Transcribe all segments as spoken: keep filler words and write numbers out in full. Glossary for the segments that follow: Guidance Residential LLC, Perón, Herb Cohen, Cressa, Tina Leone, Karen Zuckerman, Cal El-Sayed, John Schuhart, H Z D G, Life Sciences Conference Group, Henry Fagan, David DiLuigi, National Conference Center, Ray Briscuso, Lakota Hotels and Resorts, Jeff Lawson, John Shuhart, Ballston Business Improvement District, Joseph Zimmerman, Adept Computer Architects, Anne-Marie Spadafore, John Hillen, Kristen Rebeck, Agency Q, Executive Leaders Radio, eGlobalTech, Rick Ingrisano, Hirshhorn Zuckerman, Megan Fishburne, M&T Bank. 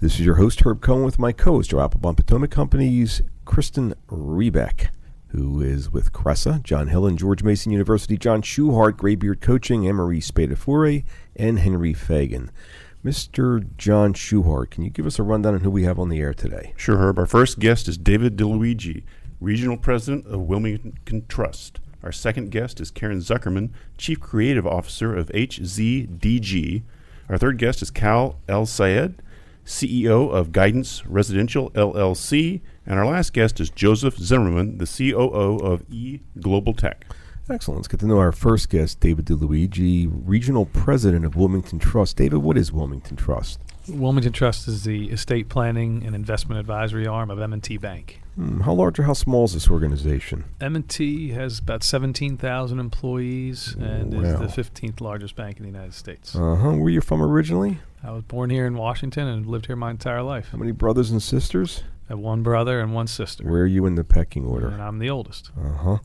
This is your host, Herb Cohen, with my co-host, our Applebaum Potomac Company's Kristen Rebeck, who is with Cressa, John Hillen, George Mason University, John Schuhart, Graybeard Coaching, Anne-Marie Spadafore, and Henry Fagan. Mister John Schuhart, can you give us a rundown on who we have on the air today? Sure, Herb. Our first guest is David DiLuigi, Regional President of Wilmington Trust. Our second guest is Karen Zuckerman, Chief Creative Officer of H Z D G. Our third guest is Cal El-Sayed, C E O of Guidance Residential L L C, and our last guest is Joseph Zimmerman, the C O O of eGlobalTech. Excellent. Let's get to know our first guest, David DiLuigi, Regional President of Wilmington Trust. David, what is Wilmington Trust? Wilmington Trust is the estate planning and investment advisory arm of M and T Bank. Hmm, how large or how small is this organization? M and T has about seventeen thousand employees and wow. is the fifteenth largest bank in the United States. Uh-huh. Where are you from originally? I was born here in Washington and lived here my entire life. How many brothers and sisters? I have one brother and one sister. Where are you in the pecking order? And I'm the oldest. Uh-huh.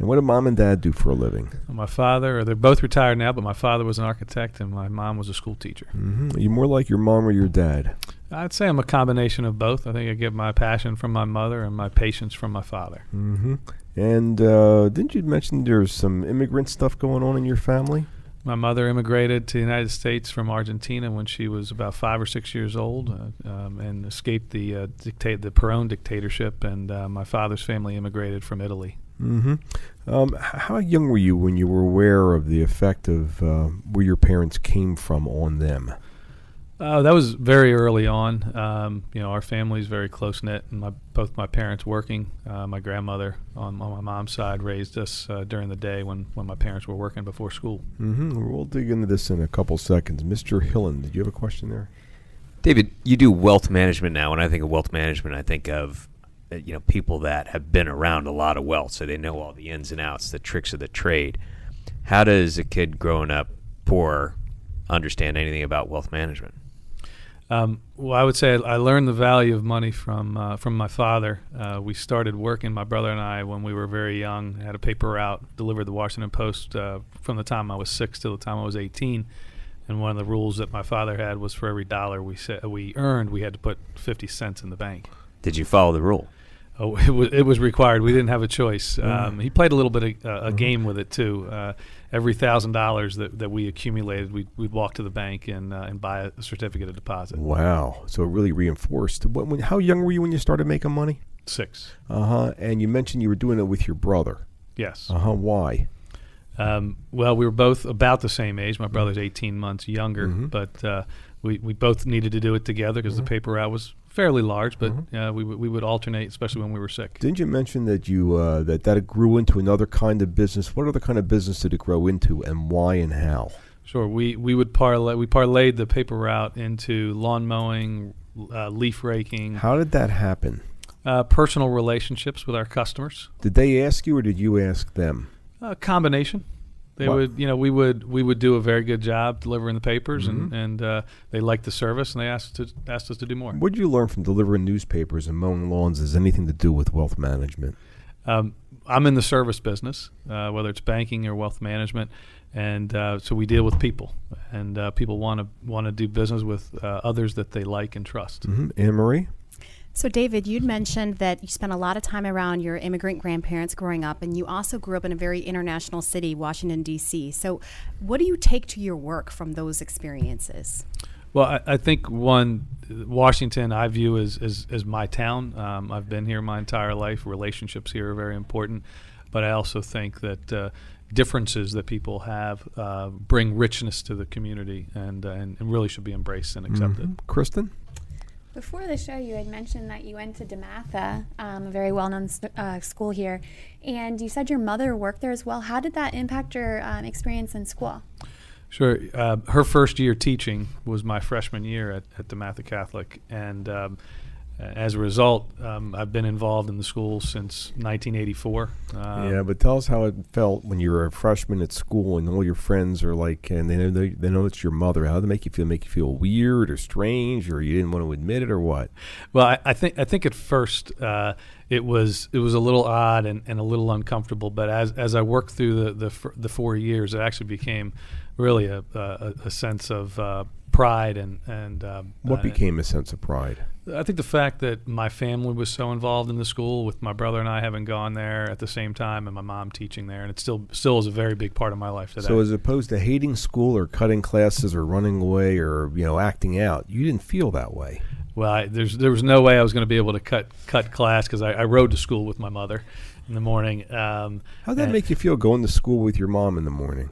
And what did mom and dad do for a living? My father, they're both retired now, but my father was an architect and my mom was a school teacher. Mm-hmm. Are you more like your mom or your dad? I'd say I'm a combination of both. I think I get my passion from my mother and my patience from my father. Mm-hmm. And uh, didn't you mention there's some immigrant stuff going on in your family? My mother immigrated to the United States from Argentina when she was about five or six years old uh, um, and escaped the uh, dictate the Perón dictatorship, and uh, my father's family immigrated from Italy. Mm-hmm. Um, how young were you when you were aware of the effect of uh, where your parents came from on them? Uh, that was very early on. Um, you know, our family's very close-knit, and my, both my parents working. Uh, my grandmother on, on my mom's side raised us uh, during the day when, when my parents were working before school. Mm-hmm. We'll dig into this in a couple seconds. Mister Hillen, did you have a question there? David, you do wealth management now. When I think of wealth management, I think of uh, you know people that have been around a lot of wealth, so they know all the ins and outs, the tricks of the trade. How does a kid growing up poor understand anything about wealth management? Um, well, I would say I learned the value of money from uh, from my father. Uh, we started working, my brother and I, when we were very young. I had a paper route, delivered the Washington Post uh, from the time I was six till the time I was eighteen. And one of the rules that my father had was for every dollar we sa- we earned, we had to put fifty cents in the bank. Did you follow the rule? Oh, it was, it was required. We didn't have a choice. Um, mm-hmm. He played a little bit of uh, a mm-hmm. game with it, too. Uh, every one thousand dollars that, that we accumulated, we'd, we'd walk to the bank and uh, and buy a certificate of deposit. Wow. So it really reinforced. What, when, how young were you when you started making money? Six. Uh-huh. And you mentioned you were doing it with your brother. Yes. Uh-huh. Why? Um, well, we were both about the same age. My brother's eighteen months younger, mm-hmm. but uh, we, we both needed to do it together because mm-hmm. the paper route was fairly large, but mm-hmm. uh, we w- we would alternate, especially when we were sick. Didn't you mention that you uh, that that grew into another kind of business? What other kind of business did it grow into, and why and how? Sure, we we would parlay we parlayed the paper route into lawn mowing, uh, leaf raking. How did that happen? Uh, personal relationships with our customers. Did they ask you, or did you ask them? A combination. They what? would, you know, we would we would do a very good job delivering the papers, mm-hmm. and and uh, they liked the service, and they asked to asked us to do more. What did you learn from delivering newspapers and mowing lawns? Has anything to do with wealth management? Um, I'm in the service business, uh, whether it's banking or wealth management, and uh, so we deal with people, and uh, people want to want to do business with uh, others that they like and trust. Mm-hmm. Anne-Marie? So, David, you'd mentioned that you spent a lot of time around your immigrant grandparents growing up, and you also grew up in a very international city, Washington, D C. So what do you take to your work from those experiences? Well, I, I think, one, Washington I view as, as, as my town. Um, I've been here my entire life. Relationships here are very important. But I also think that uh, differences that people have uh, bring richness to the community and, uh, and, and really should be embraced and accepted. Mm-hmm. Kristen? Before the show, you had mentioned that you went to DeMatha, um, a very well-known uh, school here, and you said your mother worked there as well. How did that impact your um, experience in school? Sure. Uh, her first year teaching was my freshman year at, at DeMatha Catholic, and um, as a result, um, I've been involved in the school since nineteen eighty-four. Um, yeah, but tell us how it felt when you were a freshman at school and all your friends are like, and they know, they, they know it's your mother. How did it make you feel? Make you feel weird or strange, or you didn't want to admit it, or what? Well, I, I think I think at first uh, it was it was a little odd and, and a little uncomfortable. But as as I worked through the the, f the four years, it actually became really a a, a sense of uh, pride and and um, what uh, became a sense of pride. I think the fact that my family was so involved in the school, with my brother and I having gone there at the same time and my mom teaching there, and it still still is a very big part of my life today. So as opposed to hating school or cutting classes or running away or, you know, acting out, you didn't feel that way. Well, I, there's, there was no way I was going to be able to cut cut class because I, I rode to school with my mother in the morning. Um, How'd that make you feel, going to school with your mom in the morning?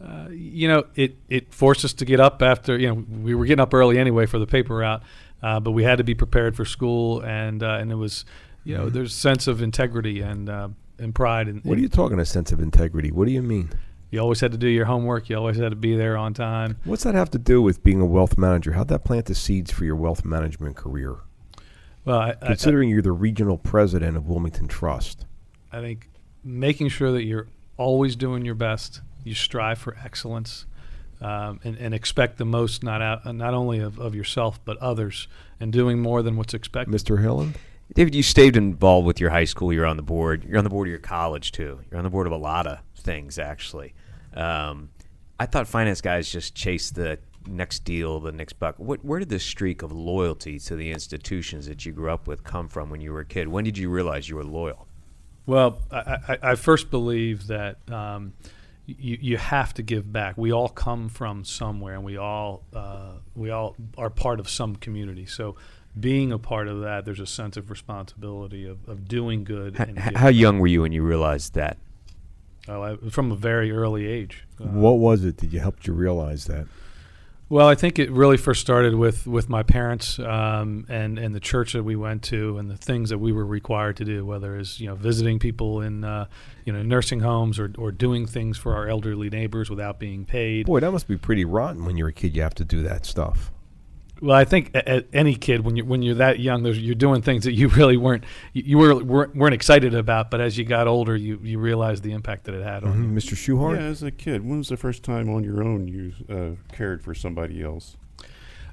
Uh, you know, it, it forced us to get up after, you know, we were getting up early anyway for the paper route. Uh, but we had to be prepared for school, and uh, and it was, you know, there's a sense of integrity and uh, and pride. And what are you talking, a sense of integrity? What do you mean? You always had to do your homework. You always had to be there on time. What's that have to do with being a wealth manager? How'd that plant the seeds for your wealth management career? Well, I, considering I, I, you're the regional president of Wilmington Trust, I think making sure that you're always doing your best, you strive for excellence. Um, and, and expect the most, not out, not only of, of yourself, but others, and doing more than what's expected. Mister Hillen? David, you stayed involved with your high school. You're on the board. You're on the board of your college, too. You're on the board of a lot of things, actually. Um, I thought finance guys just chase the next deal, the next buck. What, where did this streak of loyalty to the institutions that you grew up with come from when you were a kid? When did you realize you were loyal? Well, I, I, I first believe that um, – You, you have to give back. We all come from somewhere, and we all uh, we all are part of some community. So being a part of that, there's a sense of responsibility of, of doing good. H and how young were you when you realized that? Oh, I, from a very early age. Uh, what was it that you helped you realize that? Well, I think it really first started with, with my parents um, and, and the church that we went to and the things that we were required to do, whether it's, you know, visiting people in uh, you know, nursing homes or, or doing things for our elderly neighbors without being paid. Boy, that must be pretty rotten when you're a kid. You have to do that stuff. Well, I think a, a, any kid, when you're, when you're that young, there's, you're doing things that you really weren't you were, weren't, weren't excited about, but as you got older, you, you realized the impact that it had mm-hmm. on you. Mister Hirshhorn? Yeah, as a kid, when was the first time on your own you uh, cared for somebody else?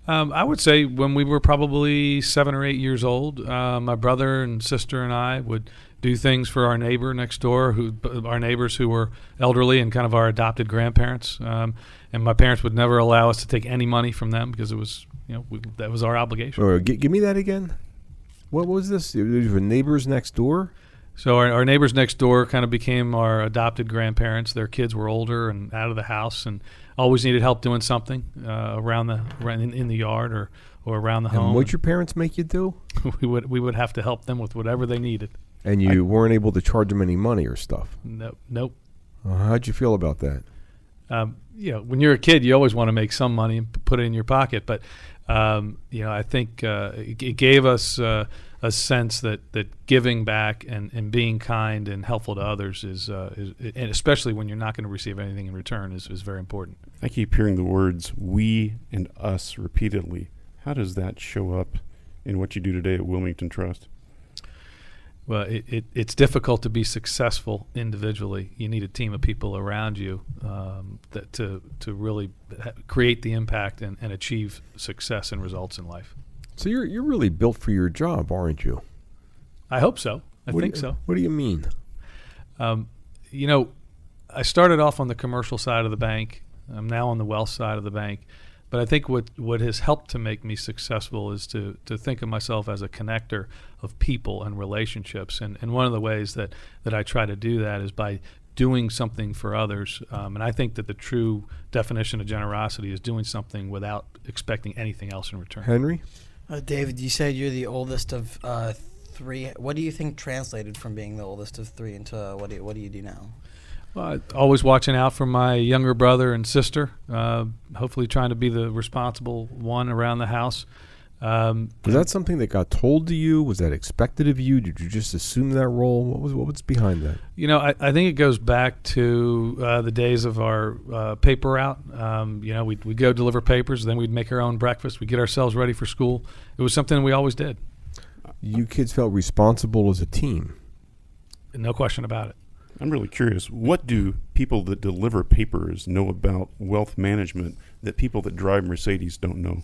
Um, I would say when we were probably seven or eight years old, uh, my brother and sister and I would do things for our neighbor next door, who our neighbors who were elderly and kind of our adopted grandparents. Um, and my parents would never allow us to take any money from them because it was, you know, we, that was our obligation. Or, give me that again. What was this? These were neighbors next door? So our, our neighbors next door kind of became our adopted grandparents. Their kids were older and out of the house and always needed help doing something uh, around the around in, in the yard or, or around the and home. And what'd your parents make you do? we would we would have to help them with whatever they needed. And you I, weren't able to charge them any money or stuff? Nope. Nope. Uh, how'd you feel about that? Um, you know, when you're a kid, you always want to make some money and put it in your pocket. But Um, you know, I think uh, it, it gave us uh, a sense that, that giving back and, and being kind and helpful to others is, uh, is, and especially when you're not going to receive anything in return, is, is very important. I keep hearing the words "we" and "us" repeatedly. How does that show up in what you do today at Wilmington Trust? Well, it, it, it's difficult to be successful individually. You need a team of people around you um, that to, to really ha create the impact and, and achieve success and results in life. So you're, you're really built for your job, aren't you? I hope so. I what think you, so. What do you mean? Um, you know, I started off on the commercial side of the bank. I'm now on the wealth side of the bank. But I think what, what has helped to make me successful is to, to think of myself as a connector of people and relationships. And, and one of the ways that, that I try to do that is by doing something for others. Um, and I think that the true definition of generosity is doing something without expecting anything else in return. Henry? Uh, David, you said you're the oldest of uh, three. What do you think translated from being the oldest of three into uh, what, do you, what do you do now? Well, always watching out for my younger brother and sister, uh, hopefully trying to be the responsible one around the house. Um, was that something that got told to you? Was that expected of you? Did you just assume that role? What was what was behind that? You know, I, I think it goes back to uh, the days of our uh, paper route. Um, you know, we'd, we'd go deliver papers, then we'd make our own breakfast. We'd get ourselves ready for school. It was something we always did. you kids felt responsible as a team. No question about it. I'm really curious, what do people that deliver papers know about wealth management that people that drive Mercedes don't know?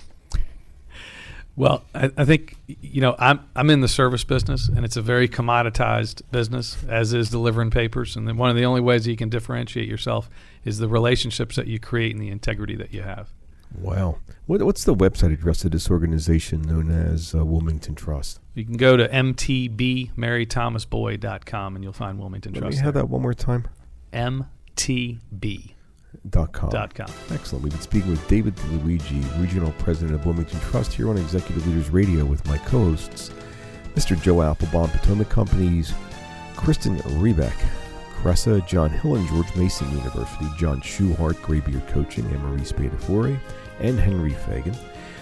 Well, I, I think, you know, I'm I'm in the service business, and it's a very commoditized business, as is delivering papers. And then one of the only ways you can differentiate yourself is the relationships that you create and the integrity that you have. Wow. What, what's the website address of this organization known as uh, Wilmington Trust? You can go to m t b mary thomas boyd dot com, and you'll find Wilmington Trust. Let me have that one more time. M T B. Dot com. Dot com. Excellent. We've been speaking with David DiLuigi, Regional President of Wilmington Trust, here on Executive Leaders Radio with my co-hosts, Mister Joe Applebaum, Potomac Companies, Kristen Rebeck, Cressa, John Hillen, George Mason University, John Schuhart, Graybeard Coaching, Anne-Marie Spadafore, and Henry Fagan.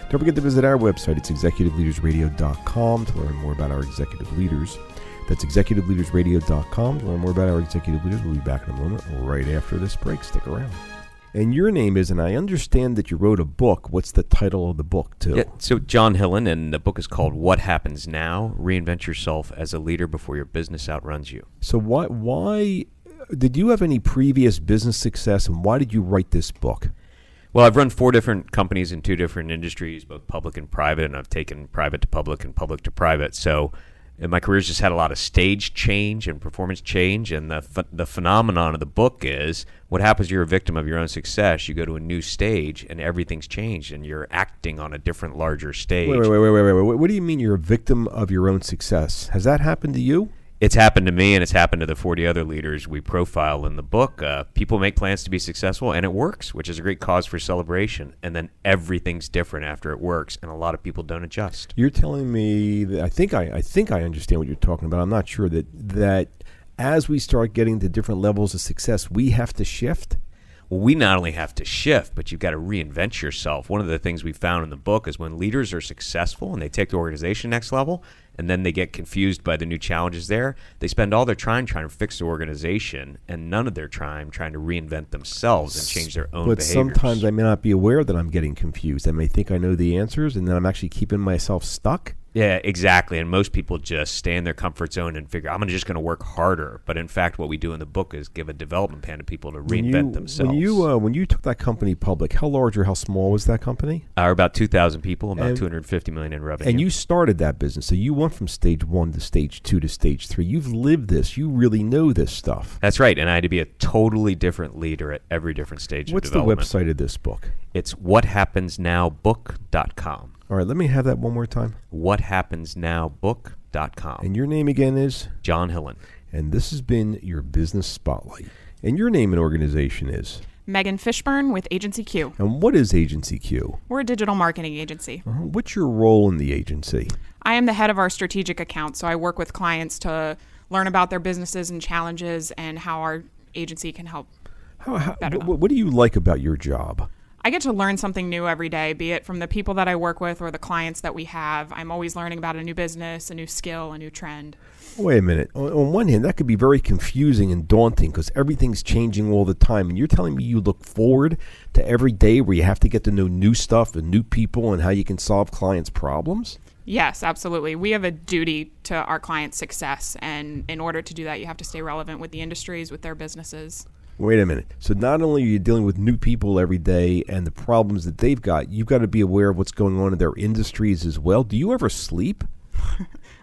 Don't forget to visit our website. It's executive leaders radio dot com to learn more about our executive leaders. That's executive leaders radio dot com to learn more about our executive leaders. We'll be back in a moment right after this break. Stick around. And your name is, and I understand that you wrote a book. What's the title of the book, too? Yeah, so John Hillen, and the book is called What Happens Now? Reinvent Yourself as a Leader Before Your Business Outruns You. So why, why did you have any previous business success, and why did you write this book? Well, I've run four different companies in two different industries, both public and private, and I've taken private to public and public to private. So... and my career's just had a lot of stage change and performance change, and the ph- the phenomenon of the book is what happens. You're a victim of your own success. You go to a new stage, and everything's changed, and you're acting on a different, larger stage. Wait, wait, wait, wait, wait, wait. What do you mean you're a victim of your own success? Has that happened to you? It's happened to me, and it's happened to the forty other leaders we profile in the book. Uh, people make plans to be successful, and it works, which is a great cause for celebration. And then everything's different after it works, and a lot of people don't adjust. You're telling me that I think I, I think I understand what you're talking about. I'm not sure that that as we start getting to different levels of success, we have to shift. Well, we not only have to shift, but you've got to reinvent yourself. One of the things we found in the book is when leaders are successful and they take the organization next level, and then they get confused by the new challenges there, they spend all their time trying to fix the organization and none of their time trying to reinvent themselves and change their own but behaviors. But sometimes I may not be aware that I'm getting confused. I may think I know the answers, and then I'm actually keeping myself stuck. Yeah, exactly. And most people just stay in their comfort zone and figure, I'm just going to work harder. But in fact, what we do in the book is give a development plan to people to reinvent when you, themselves. When you uh, when you took that company public, how large or how small was that company? Uh, about two thousand people, about and, two hundred fifty million dollars in revenue. And you started that business. So you went from stage one to stage two to stage three. You've lived this. You really know this stuff. That's right. And I had to be a totally different leader at every different stage What's of development. What's the website of this book? It's what happens now book dot com. All right, let me have that one more time. what happens now book dot com. And your name again is? John Hillen. And this has been your Business Spotlight. And your name and organization is? Megan Fishburne with Agency Q. And what is Agency Q? We're a digital marketing agency. Uh-huh. What's your role in the agency? I am the head of our strategic account, so I work with clients to learn about their businesses and challenges and how our agency can help. How, how, what, what do you like about your job? I get to learn something new every day, be it from the people that I work with or the clients that we have. I'm always learning about a new business, a new skill, a new trend. Wait a minute. On, on one hand, that could be very confusing and daunting because everything's changing all the time. And you're telling me you look forward to every day where you have to get to know new stuff and new people and how you can solve clients' problems? Yes, absolutely. We have a duty to our clients' success. And in order to do that, you have to stay relevant with the industries, with their businesses. Wait a minute. So not only are you dealing with new people every day and the problems that they've got, you've got to be aware of what's going on in their industries as well. Do you ever sleep?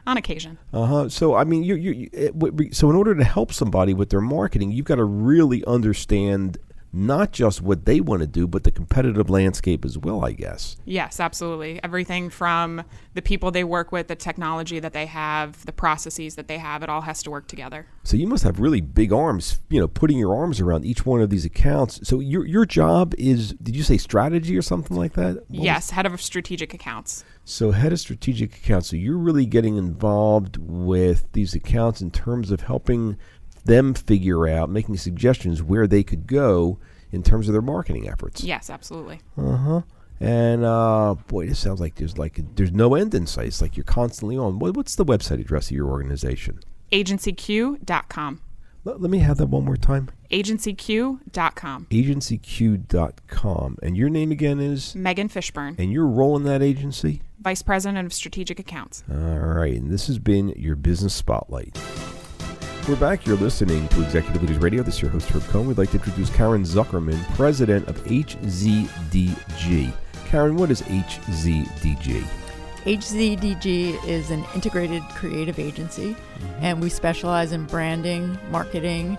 On occasion. Uh-huh. So, I mean, you, you, it, so in order to help somebody with their marketing, you've got to really understand not just what they want to do, but the competitive landscape as well, I guess. Yes, absolutely. Everything from the people they work with, the technology that they have, the processes that they have, it all has to work together. So you must have really big arms, you know, putting your arms around each one of these accounts. So your your job is, did you say strategy or something like that? What yes, head of strategic accounts. So head of strategic accounts. So you're really getting involved with these accounts in terms of helping them figure out, making suggestions where they could go in terms of their marketing efforts. Yes, absolutely. Uh-huh. And, uh, boy, this sounds like there's like a, there's no end in sight. It's like you're constantly on. What, what's the website address of your organization? agency q dot com. Let, let me have that one more time. agency q dot com. agency q dot com. And your name again is? Megan Fishburne. And your role in that agency? Vice President of Strategic Accounts. All right, and this has been your Business Spotlight. We're back. You're listening to Executive Leaders Radio. This is your host, Herb Cohn. We'd like to introduce Karen Zuckerman, President of H Z D G. Karen, what is H Z D G? H Z D G is an integrated creative agency, mm-hmm. and we specialize in branding, marketing,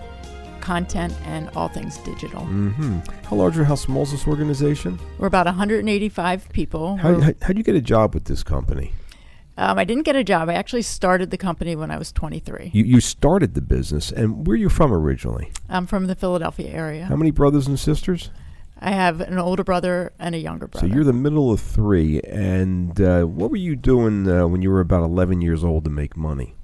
content, and all things digital. Mm-hmm. How large or how small is this organization? We're about one hundred eighty-five people. How did you get a job with this company? Um, I didn't get a job. I actually started the company when I was twenty-three. You, you started the business, and where are you from originally? I'm from the Philadelphia area. How many brothers and sisters? I have an older brother and a younger brother. So you're the middle of three, and uh, what were you doing uh, when you were about eleven years old to make money?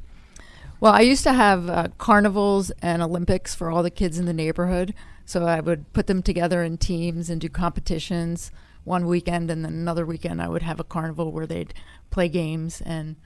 Well, I used to have uh, carnivals and Olympics for all the kids in the neighborhood, so I would put them together in teams and do competitions one weekend, and then another weekend I would have a carnival where they'd play games and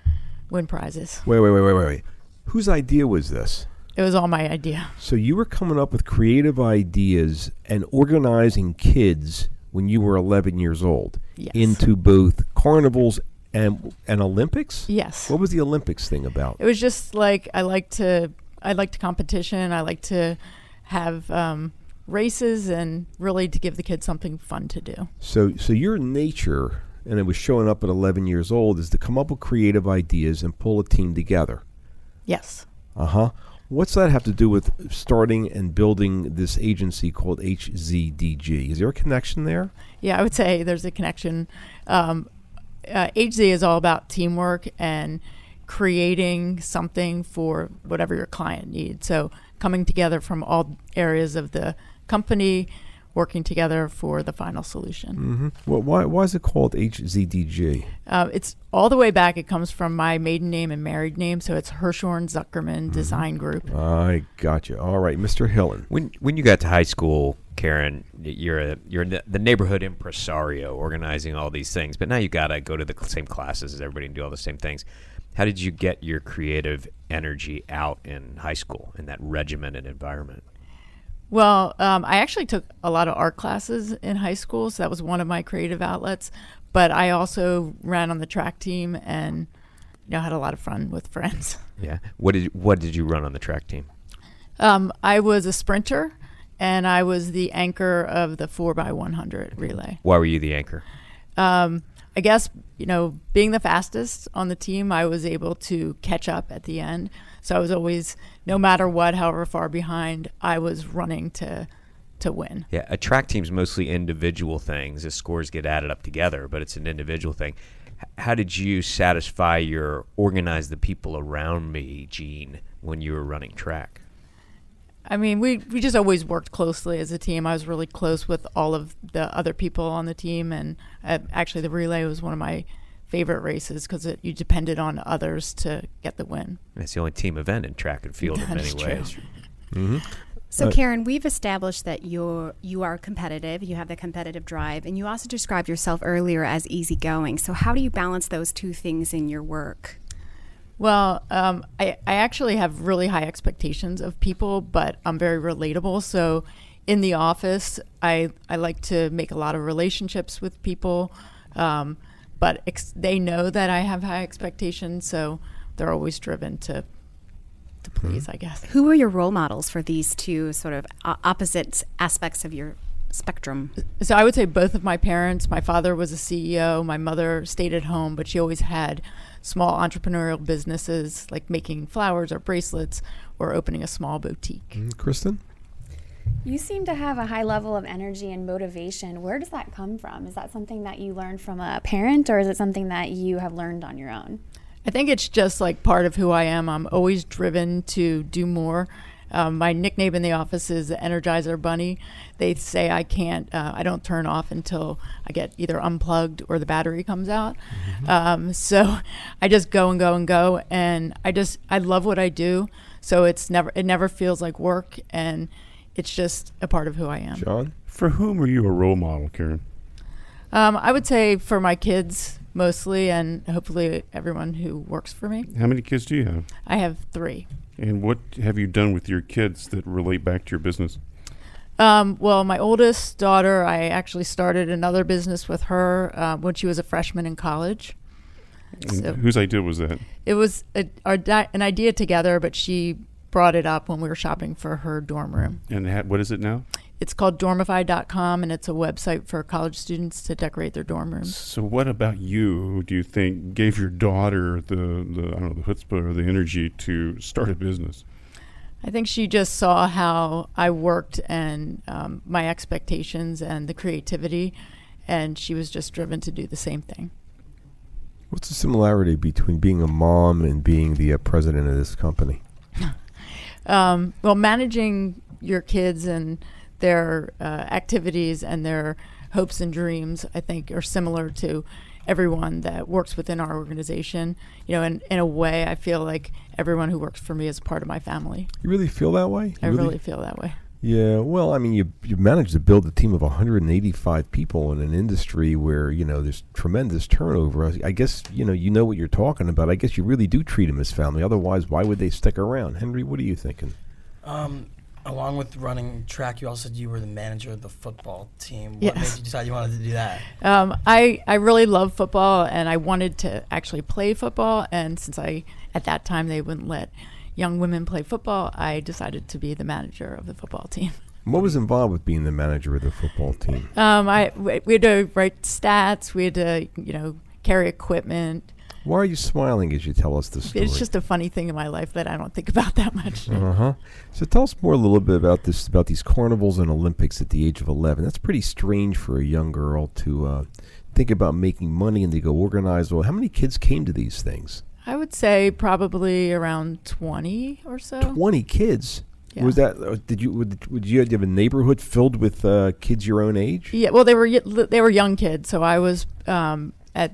win prizes. Wait, wait, wait, wait, wait. Whose idea was this? It was all my idea. So you were coming up with creative ideas and organizing kids when you were eleven years old. Yes. Into both carnivals and and Olympics? Yes. What was the Olympics thing about? It was just like I like to I liked competition. I like to have um, races and really to give the kids something fun to do. So so your nature, and it was showing up at eleven years old, is to come up with creative ideas and pull a team together. Yes. Uh-huh. What's that have to do with starting and building this agency called H Z D G? Is there a connection there? Yeah, I would say there's a connection. Um, uh, H Z is all about teamwork and creating something for whatever your client needs. So coming together from all areas of the company, working together for the final solution. Mm-hmm. Well, why, why is it called H Z D G? Uh, it's all the way back. It comes from my maiden name and married name, so it's Hirshhorn Zuckerman mm-hmm. Design Group. I gotcha. All right, Mister Hillen. When when you got to high school, Karen, you're a, you're the neighborhood impresario, organizing all these things, but now you got to go to the same classes as everybody and do all the same things. How did you get your creative energy out in high school, in that regimented environment? Well, um, I actually took a lot of art classes in high school, so that was one of my creative outlets. But I also ran on the track team and, you know, had a lot of fun with friends. Yeah. What did what did you run on the track team? Um, I was a sprinter, and I was the anchor of the four by one hundred relay. Why were you the anchor? Um, I guess, you know, being the fastest on the team, I was able to catch up at the end. So I was always, no matter what, however far behind, I was running to to win. Yeah, a track team's mostly individual things. The scores get added up together, but it's an individual thing. H- how did you satisfy your organize the people around me gene when you were running track? I mean, we, we just always worked closely as a team. I was really close with all of the other people on the team, and uh, actually the relay was one of my favorite races because you depended on others to get the win. It's the only team event in track and field that in many ways. Mm-hmm. So, uh, Karen, we've established that you're, you are competitive, you have the competitive drive, and you also described yourself earlier as easygoing. So how do you balance those two things in your work? Well, um, I, I actually have really high expectations of people, but I'm very relatable. So in the office, I, I like to make a lot of relationships with people, um, but ex- they know that I have high expectations, so they're always driven to to please, I guess. Who were your role models for these two sort of uh, opposite aspects of your spectrum? So I would say both of my parents. My father was a C E O. My mother stayed at home, but she always had small entrepreneurial businesses like making flowers or bracelets or opening a small boutique. Mm, Kristen? You seem to have a high level of energy and motivation. Where does that come from? Is that something that you learned from a parent, or is it something that you have learned on your own? I think it's just like part of who I am. I'm always driven to do more. Um, my nickname in the office is the Energizer Bunny. They say I can't, uh, I don't turn off until I get either unplugged or the battery comes out. Mm-hmm. Um, so I just go and go and go, and I just, I love what I do. So it's never, it never feels like work, and it's just a part of who I am. John? For whom are you a role model, Karen? Um, I would say for my kids mostly, and hopefully everyone who works for me. How many kids do you have? I have three. And what have you done with your kids that relate back to your business? Um, well, my oldest daughter, I actually started another business with her uh, when she was a freshman in college. So whose idea was that? It was a, our di- an idea together, but she brought it up when we were shopping for her dorm room. And ha- what is it now? It's called dormify dot com, and it's a website for college students to decorate their dorm rooms. So what about you, do you think, gave your daughter the, the I don't know, the chutzpah or the energy to start a business? I think she just saw how I worked and um, my expectations and the creativity, and she was just driven to do the same thing. What's the similarity between being a mom and being the uh, president of this company? um, well, managing your kids and their uh, activities and their hopes and dreams, I think, are similar to everyone that works within our organization. You know, in, in a way, I feel like everyone who works for me is part of my family. You really feel that way? I really, really feel that way. Yeah, well, I mean, you you managed to build a team of one hundred eighty-five people in an industry where, you know, there's tremendous turnover. I, I guess, you know, you know what you're talking about. I guess you really do treat them as family. Otherwise, why would they stick around? Henry, what are you thinking? Um, along with running track, you also said you were the manager of the football team. What yes. made you decide you wanted to do that? Um, I, I really love football, and I wanted to actually play football. And since I, at that time, they wouldn't let young women play football, I decided to be the manager of the football team. What was involved with being the manager of the football team? Um, I we had to write stats. We had to, you know, carry equipment. Why are you smiling as you tell us this story? It's just a funny thing in my life that I don't think about that much. Uh huh. So tell us more a little bit about this, about these carnivals and Olympics at the age of eleven. That's pretty strange for a young girl to uh, think about making money and to go organize. Well, how many kids came to these things? I would say probably around twenty or so. twenty kids? Yeah. Was that? Did you? Would, would you have a neighborhood filled with uh, kids your own age? Yeah. Well, they were they were young kids, so I was um, at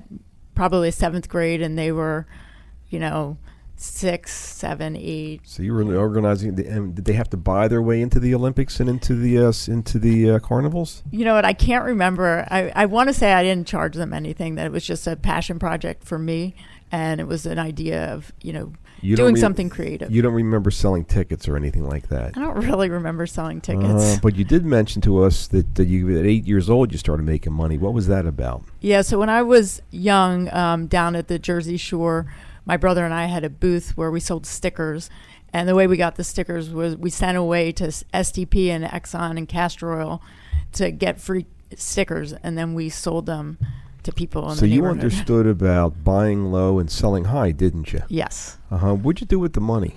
probably seventh grade, and they were, you know, six, seven, eight. So you were organizing. The, and did they have to buy their way into the Olympics and into the uh, into the uh, carnivals? You know what? I can't remember. I I want to say I didn't charge them anything. That it was just a passion project for me. And it was an idea of, you know, you doing re- something creative. You don't remember selling tickets or anything like that? I don't really remember selling tickets. Uh, but you did mention to us that, that you, at eight years old, you started making money. What was that about? Yeah, so when I was young, um, down at the Jersey Shore, my brother and I had a booth where we sold stickers. And the way we got the stickers was we sent away to S T P and Exxon and Castor Oil to get free stickers, and then we sold them to people in so the neighborhood. So you understood about buying low and selling high, didn't you? Yes. Uh-huh. What'd you do with the money?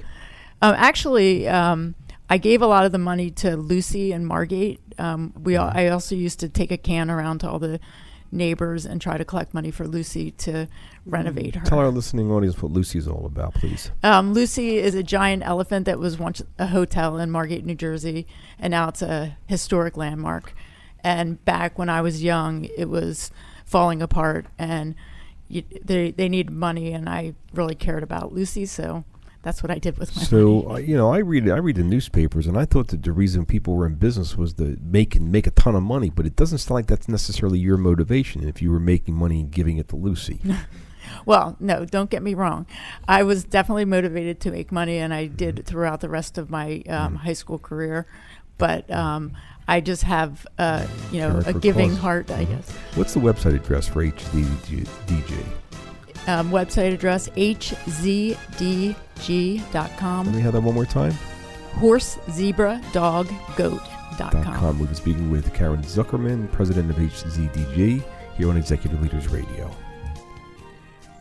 Um, actually, um, I gave a lot of the money to Lucy and Margate. Um, we all, I also used to take a can around to all the neighbors and try to collect money for Lucy to renovate her. Tell our listening audience what Lucy's all about, please. Um, Lucy is a giant elephant that was once a hotel in Margate, New Jersey, and now it's a historic landmark. And back when I was young, it was falling apart, and you, they they need money, and I really cared about Lucy, so that's what I did with my so, money. So uh, you know, I read I read the newspapers, and I thought that the reason people were in business was to make and make a ton of money, but it doesn't sound like that's necessarily your motivation. If you were making money and giving it to Lucy, well, no, don't get me wrong, I was definitely motivated to make money, and I mm-hmm. did throughout the rest of my um, mm-hmm. high school career, but. Um, I just have, uh, you know, Character a giving cost. heart, I guess. What's the website address for H Z D G? Um, website address, H Z D G dot com. Let me have that one more time. Horse, zebra, dog, goat dot com. We've been speaking with Karen Zuckerman, president of H Z D G, here on Executive Leaders Radio.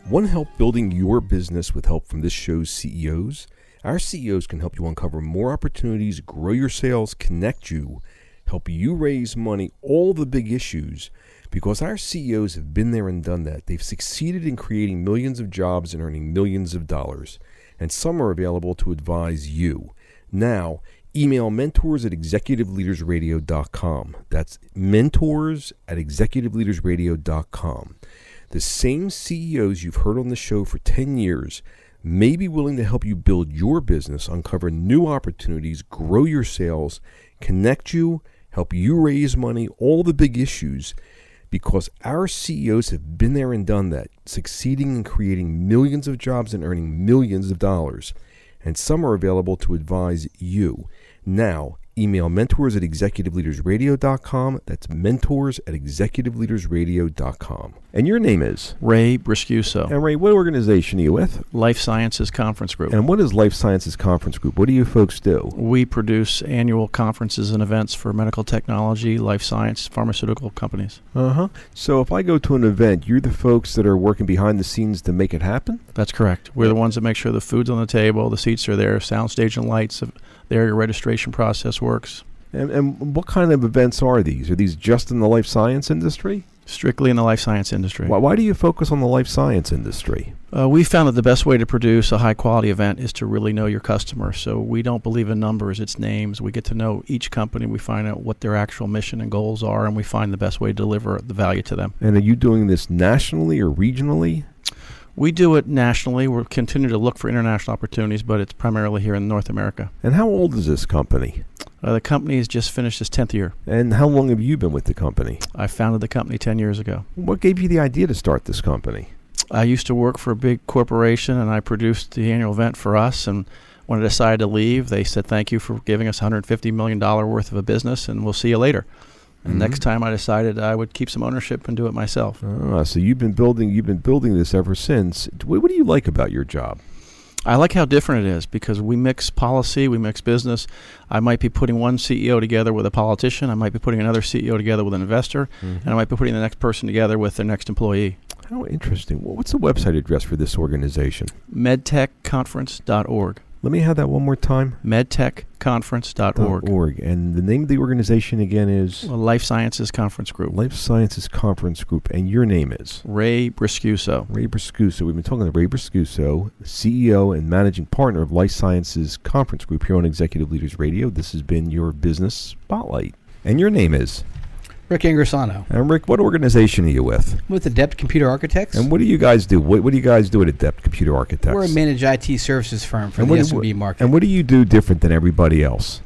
Want to help building your business with help from this show's C E Os? Our C E Os can help you uncover more opportunities, grow your sales, connect you, help you raise money, all the big issues, because our C E Os have been there and done that. They've succeeded in creating millions of jobs and earning millions of dollars, and some are available to advise you. Now, email mentors at executive leaders radio dot com. That's mentors at executive leaders radio dot com. The same C E Os you've heard on the show for ten years may be willing to help you build your business, uncover new opportunities, grow your sales, connect you, help you raise money, all the big issues, because our C E Os have been there and done that, succeeding in creating millions of jobs and earning millions of dollars. And some are available to advise you. Now, email mentors at executive leaders radio dot com. That's mentors at executive leaders radio dot com. And your name is? Ray Briscuso. And Ray, what organization are you with? Life Sciences Conference Group. And what is Life Sciences Conference Group? What do you folks do? We produce annual conferences and events for medical technology, life science, pharmaceutical companies. Uh-huh. So if I go to an event, you're the folks that are working behind the scenes to make it happen? That's correct. We're the ones that make sure the food's on the table, the seats are there, soundstage and lights are there, your registration process works. And, and what kind of events are these? Are these just in the life science industry? Strictly in the life science industry. Why, why do you focus on the life science industry? Uh, we found that the best way to produce a high-quality event is to really know your customer. So we don't believe in numbers, it's names. We get to know each company. We find out what their actual mission and goals are, and we find the best way to deliver the value to them. And are you doing this nationally or regionally? We do it nationally. We'll continue to look for international opportunities, but it's primarily here in North America. And how old is this company? Uh, the company has just finished its tenth year. And how long have you been with the company? I founded the company ten years ago. What gave you the idea to start this company? I used to work for a big corporation, and I produced the annual event for us. And when I decided to leave, they said, thank you for giving us one hundred fifty million dollars worth of a business, and we'll see you later. And mm-hmm. Next time I decided I would keep some ownership and do it myself. Ah, so you've been building, you've been building this ever since. What do you like about your job? I like how different it is because we mix policy, we mix business. I might be putting one C E O together with a politician. I might be putting another C E O together with an investor. Mm-hmm. And I might be putting the next person together with their next employee. How interesting. Well, what's the website address for this organization? medtech conference dot org. Let me have that one more time. medtech conference dot org. And the name of the organization again is? Well, Life Sciences Conference Group. Life Sciences Conference Group. And your name is? Ray Briscuso. Ray Briscuso. We've been talking to Ray Briscuso, C E O and managing partner of Life Sciences Conference Group here on Executive Leaders Radio. This has been your Business Spotlight. And your name is? Rick Ingrisano. And Rick, what organization are you with? I'm with Adept Computer Architects. And what do you guys do? What, what do you guys do at Adept Computer Architects? We're a managed I T services firm for the S M B market. And what do you do different than everybody else?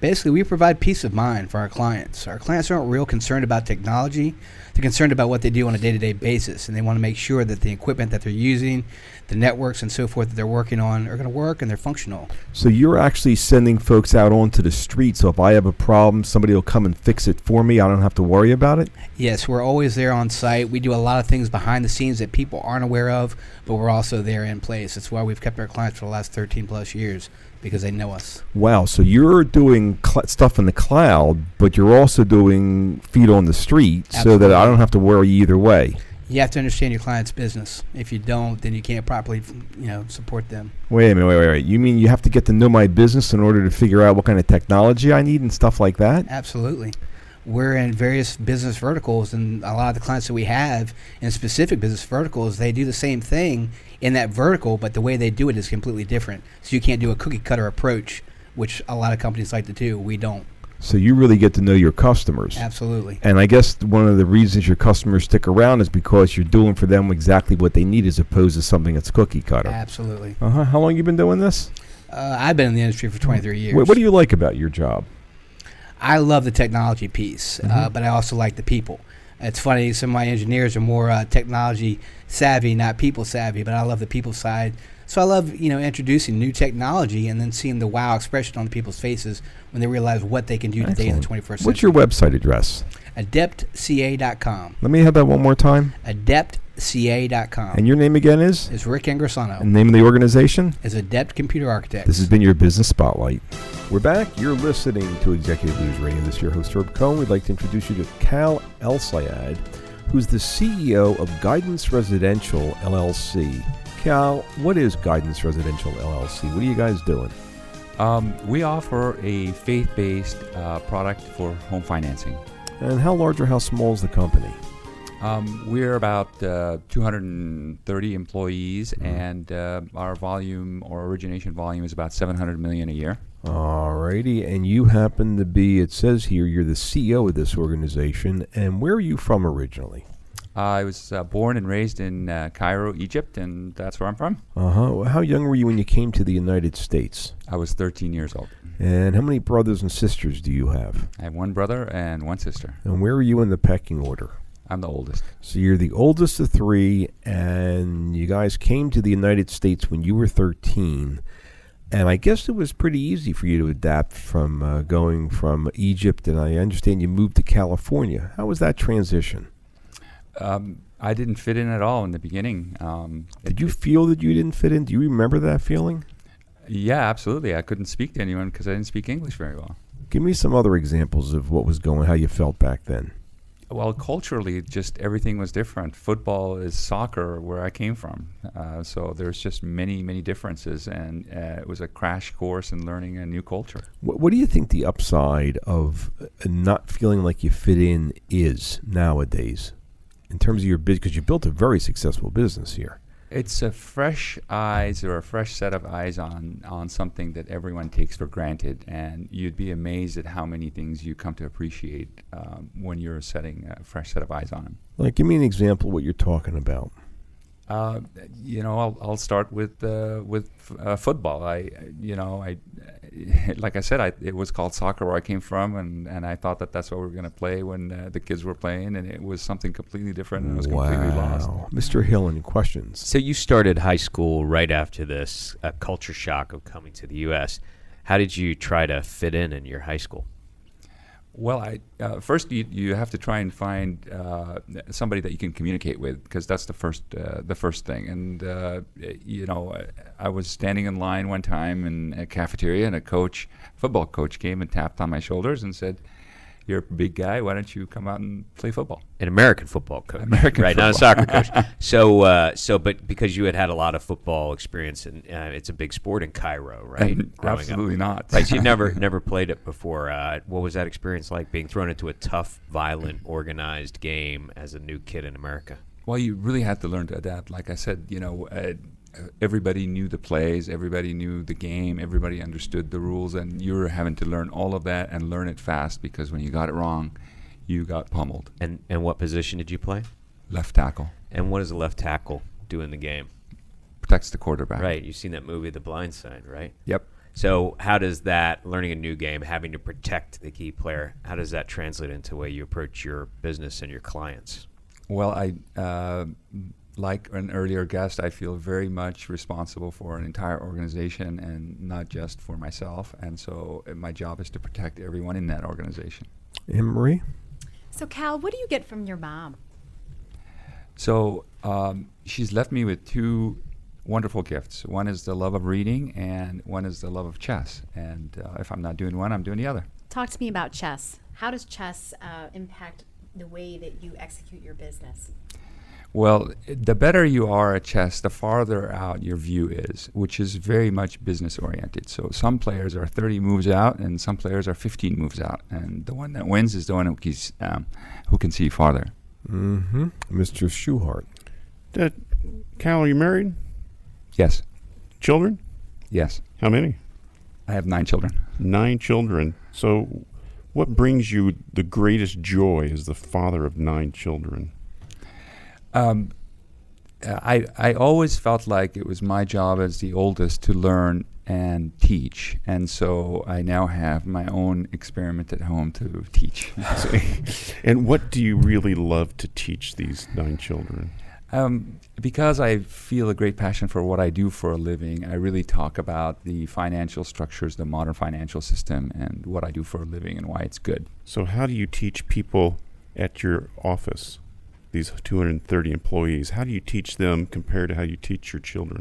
Basically, we provide peace of mind for our clients. Our clients aren't real concerned about technology. They're concerned about what they do on a day-to-day basis, and they want to make sure that the equipment that they're using, the networks and so forth that they're working on are going to work and they're functional. So you're actually sending folks out onto the street, so if I have a problem, somebody will come and fix it for me. I don't have to worry about it? Yes, we're always there on site. We do a lot of things behind the scenes that people aren't aware of, but we're also there in place. That's why we've kept our clients for the last thirteen plus years. Because they know us. Wow, so you're doing cl- stuff in the cloud, but you're also doing feet on the street. Absolutely. So that I don't have to worry either way. You have to understand your client's business. If you don't, then you can't properly you know, support them. Wait a minute, wait, wait, wait. You mean you have to get to know my business in order to figure out what kind of technology I need and stuff like that? Absolutely. We're in various business verticals, and a lot of the clients that we have in specific business verticals, they do the same thing in that vertical, but the way they do it is completely different. So you can't do a cookie-cutter approach, which a lot of companies like to do. We don't. So you really get to know your customers. Absolutely. And I guess one of the reasons your customers stick around is because you're doing for them exactly what they need as opposed to something that's cookie-cutter. Absolutely. Uh-huh. How long have you been doing this? Uh, I've been in the industry for twenty-three years. Wait, what do you like about your job? I love the technology piece, mm-hmm. uh, but I also like the people. It's funny, some of my engineers are more uh, technology savvy, not people savvy, but I love the people side. So I love, you know, introducing new technology and then seeing the wow expression on the people's faces when they realize what they can do Excellent. Today in the twenty-first century. What's your website address? adept c a dot com. Let me have that one more time. adept c a dot com. And your name again is? Is Rick Ingrisano. And the name of the organization? Is Adept Computer Architects. This has been your Business Spotlight. We're back. You're listening to Executive Leaders Radio. This is your host, Herb Cohen. We'd like to introduce you to Cal El-Sayed, who's the C E O of Guidance Residential L L C. Cal, what is Guidance Residential L L C? What are you guys doing? Um, we offer a faith-based uh, product for home financing. And how large or how small is the company? Um, we're about uh, two hundred thirty employees, mm-hmm. and uh, our volume or origination volume is about seven hundred million dollars a year. All righty. And you happen to be, it says here, you're the C E O of this organization. And where are you from originally? Uh, I was uh, born and raised in uh, Cairo, Egypt, and that's where I'm from. Uh-huh. Well, how young were you when you came to the United States? I was thirteen years old. And how many brothers and sisters do you have? I have one brother and one sister. And where are you in the pecking order? I'm the oldest. So you're the oldest of three, and you guys came to the United States when you were thirteen. And I guess it was pretty easy for you to adapt from uh, going from Egypt, and I understand you moved to California. How was that transition? Um, I didn't fit in at all in the beginning. Um, Did it, you it, feel that you didn't fit in? Do you remember that feeling? Yeah, absolutely. I couldn't speak to anyone because I didn't speak English very well. Give me some other examples of what was going, how you felt back then. Well, culturally, just everything was different. Football is soccer where I came from. Uh, so there's just many, many differences. And uh, it was a crash course in learning a new culture. What, what do you think the upside of not feeling like you fit in is nowadays in terms of your business? Because you built a very successful business here. It's a fresh eyes or a fresh set of eyes on, on something that everyone takes for granted. And you'd be amazed at how many things you come to appreciate um, when you're setting a fresh set of eyes on them. Like, give me an example of what you're talking about. Uh, you know, I'll, I'll start with uh, with f- uh, football. I, you know, I, like I said, I, it was called soccer where I came from, and, and I thought that that's what we were going to play when uh, the kids were playing, and it was something completely different, and I was wow. completely lost. Mister Hillen, questions? So you started high school right after this uh, culture shock of coming to the U S How did you try to fit in in your high school? Well, I, uh, first you, you have to try and find uh, somebody that you can communicate with, because that's the first uh, the first thing. And uh, you know, I, I was standing in line one time in a cafeteria, and a coach, football coach, came and tapped on my shoulders and said, "You're a big guy. Why don't you come out and play football?" An American football coach, American right? Football. Not a soccer coach. So, uh, so, but because you had had a lot of football experience, and uh, it's a big sport in Cairo, right? Absolutely up. Not. Right? So you never, never played it before. Uh, what was that experience like? Being thrown into a tough, violent, organized game as a new kid in America. Well, you really had to learn to adapt. Like I said, you know. Uh, Everybody knew the plays, everybody knew the game, everybody understood the rules, and you were having to learn all of that and learn it fast, because when you got it wrong, you got pummeled. And and what position did you play? Left tackle. And what does a left tackle do in the game? Protects the quarterback. Right. You've seen that movie, The Blind Side, right? Yep. So how does that, learning a new game, having to protect the key player, how does that translate into the way you approach your business and your clients? Well, I... Uh, Like an earlier guest, I feel very much responsible for an entire organization and not just for myself. And so uh, my job is to protect everyone in that organization. Anne Marie? So Cal, what do you get from your mom? So um, she's left me with two wonderful gifts. One is the love of reading, and one is the love of chess. And uh, if I'm not doing one, I'm doing the other. Talk to me about chess. How does chess uh, impact the way that you execute your business? Well, the better you are at chess, the farther out your view is, which is very much business-oriented. So some players are thirty moves out, and some players are fifteen moves out. And the one that wins is the one who, keeps, um, who can see farther. Mm-hmm. Mister Schuhart. Uh, Cal, are you married? Yes. Children? Yes. How many? I have nine children. Nine children. So what brings you the greatest joy as the father of nine children? Um, I I always felt like it was my job as the oldest to learn and teach, and so I now have my own experiment at home to teach. And what do you really love to teach these nine children? Um, because I feel a great passion for what I do for a living, I really talk about the financial structures, the modern financial system, and what I do for a living and why it's good. So how do you teach people at your office? These two hundred thirty employees, how do you teach them compared to how you teach your children?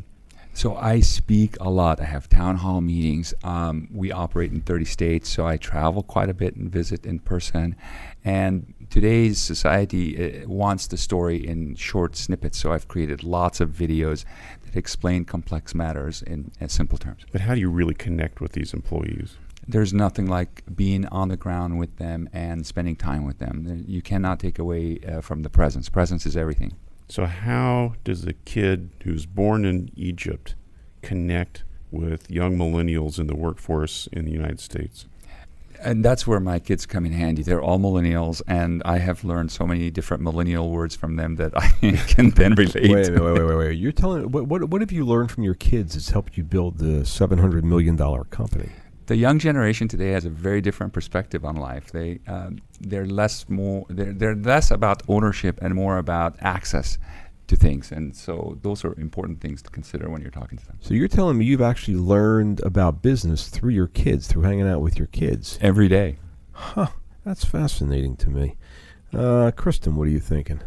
So I speak a lot. I have town hall meetings. Um, we operate in thirty states, so I travel quite a bit and visit in person. And today's society uh, wants the story in short snippets, so I've created lots of videos that explain complex matters in, in simple terms. But how do you really connect with these employees? There's nothing like being on the ground with them and spending time with them. You cannot take away uh, from the presence. Presence is everything. So how does a kid who's born in Egypt connect with young millennials in the workforce in the United States? And that's where my kids come in handy. They're all millennials, and I have learned so many different millennial words from them that I can then relate. Wait, wait, wait, wait, wait. You're telling, what, what, what have you learned from your kids that's helped you build the seven hundred million dollars company? The young generation today has a very different perspective on life. They um, they're less more they're they're less about ownership and more about access to things, and so those are important things to consider when you're talking to them. So you're telling me you've actually learned about business through your kids, through hanging out with your kids every day? Huh, that's fascinating to me. Uh, Kristen, what are you thinking?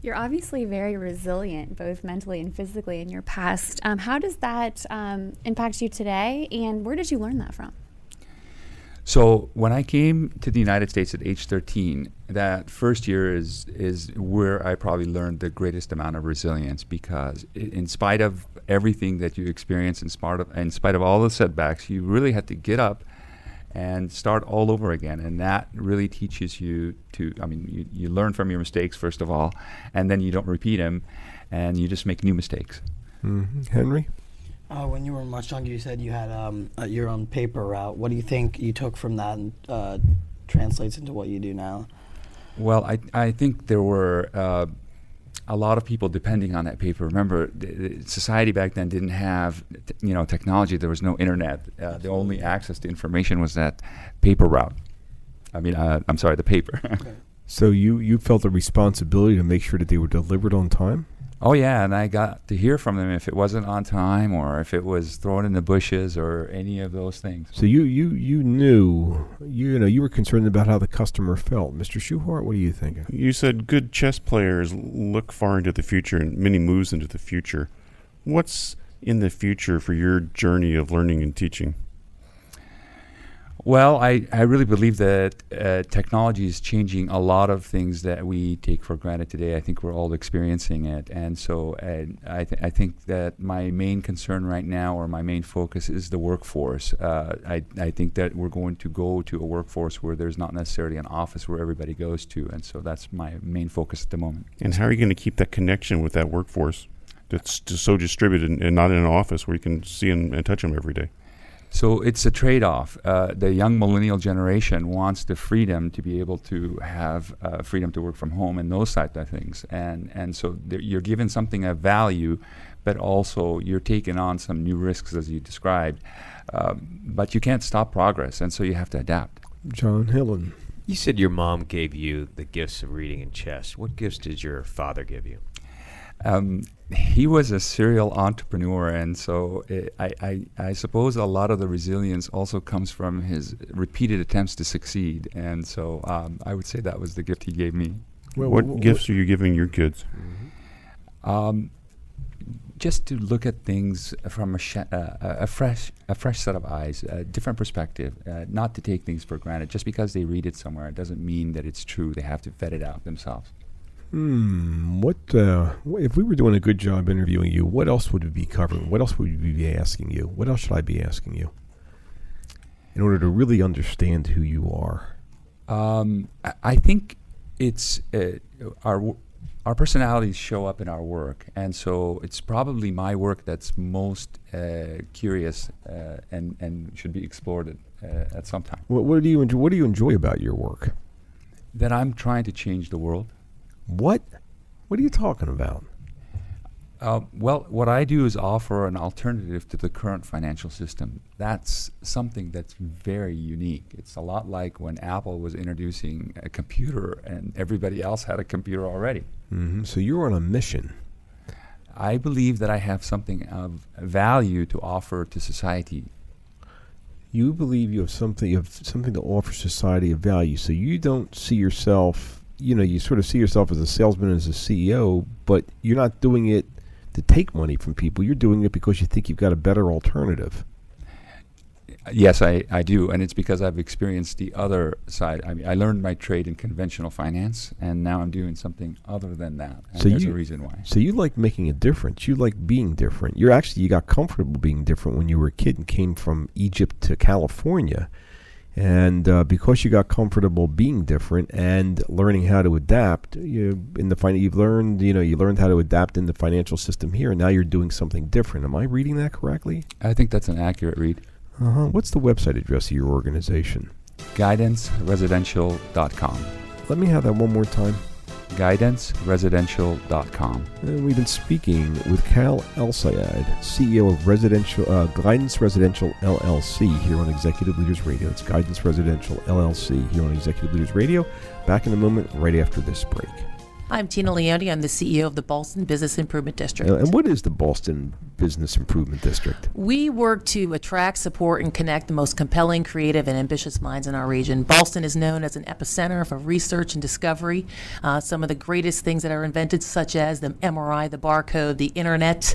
You're obviously very resilient, both mentally and physically, in your past. Um, how does that um, impact you today, and where did you learn that from? So when I came to the United States at age thirteen, that first year is is where I probably learned the greatest amount of resilience, because in spite of everything that you experience, in spite of, in spite of all the setbacks, you really had to get up and start all over again. And that really teaches you to, I mean, you, you learn from your mistakes, first of all, and then you don't repeat them, and you just make new mistakes. Mm-hmm. Henry? Uh, when you were much younger, you said you had um, uh, your own paper route. What do you think you took from that and uh, translates into what you do now? Well, I I think there were uh, a lot of people depending on that paper. Remember, the, the society back then didn't have t- you know technology. There was no internet. Uh, the only access to information was that paper route. I mean, uh, I'm sorry, the paper. Okay. So you, you felt a responsibility to make sure that they were delivered on time? Oh yeah, and I got to hear from them if it wasn't on time or if it was thrown in the bushes or any of those things. So you you, you knew, you know, you were concerned about how the customer felt. Mister Shuhart, what are you thinking? You said good chess players look far into the future and many moves into the future. What's in the future for your journey of learning and teaching? Well, I, I really believe that uh, technology is changing a lot of things that we take for granted today. I think we're all experiencing it. And so uh, I, th- I think that my main concern right now, or my main focus, is the workforce. Uh, I, I think that we're going to go to a workforce where there's not necessarily an office where everybody goes to. And so that's my main focus at the moment. And how are you going to keep that connection with that workforce that's just so distributed and, and not in an office where you can see them and touch them every day? So it's a trade-off. Uh, the young millennial generation wants the freedom to be able to have uh, freedom to work from home and those type of things. And and so th- you're given something of value, but also you're taking on some new risks, as you described. Um, but you can't stop progress, and so you have to adapt. John Hillen. You said your mom gave you the gifts of reading and chess. What gifts did your father give you? Um, he was a serial entrepreneur, and so it, I, I, I suppose a lot of the resilience also comes from his repeated attempts to succeed. And so um, I would say that was the gift he gave me. Well, what, what gifts what? are you giving your kids? Mm-hmm. Um, just to look at things from a, sh- uh, a fresh, a fresh set of eyes, a different perspective, uh, not to take things for granted. Just because they read it somewhere, it doesn't mean that it's true. They have to vet it out themselves. Hmm. What uh, if we were doing a good job interviewing you? What else would we be covering? What else would we be asking you? What else should I be asking you in order to really understand who you are? Um, I, I think it's uh, our our personalities show up in our work, and so it's probably my work that's most uh, curious uh, and and should be explored at, uh, at some time. What, what do you enjoy, What do you enjoy about your work? That I'm trying to change the world. What? What are you talking about? Uh, well, what I do is offer an alternative to the current financial system. That's something that's very unique. It's a lot like when Apple was introducing a computer and everybody else had a computer already. Mm-hmm. So you're on a mission. I believe that I have something of value to offer to society. You believe you have something, you have something to offer society of value, so you don't see yourself... You know, you sort of see yourself as a salesman, as a C E O, but you're not doing it to take money from people. You're doing it because you think you've got a better alternative. Yes, I, I do, and it's because I've experienced the other side. I mean, I learned my trade in conventional finance, and now I'm doing something other than that. And so there's you, a reason why. So you like making a difference. You like being different. You're actually you got comfortable being different when you were a kid and came from Egypt to California. And uh, because you got comfortable being different and learning how to adapt, you in the fin- you've learned, you know, you learned how to adapt in the financial system here, and now you're doing something different. Am I reading that correctly? I think that's an accurate read. Uh-huh. What's the website address of your organization? guidance residential dot com. Let me have that one more time. guidance residential dot com. And we've been speaking with Cal El-Sayed, C E O of Residential uh, Guidance Residential L L C here on Executive Leaders Radio. It's Guidance Residential L L C here on Executive Leaders Radio. Back in a moment, right after this break. I'm Tina Leone. I'm the C E O of the Ballston Business Improvement District. And what is the Ballston Business Improvement District? We work to attract, support, and connect the most compelling, creative, and ambitious minds in our region. Ballston is known as an epicenter for research and discovery. Uh, some of the greatest things that are invented, such as the M R I, the barcode, the internet,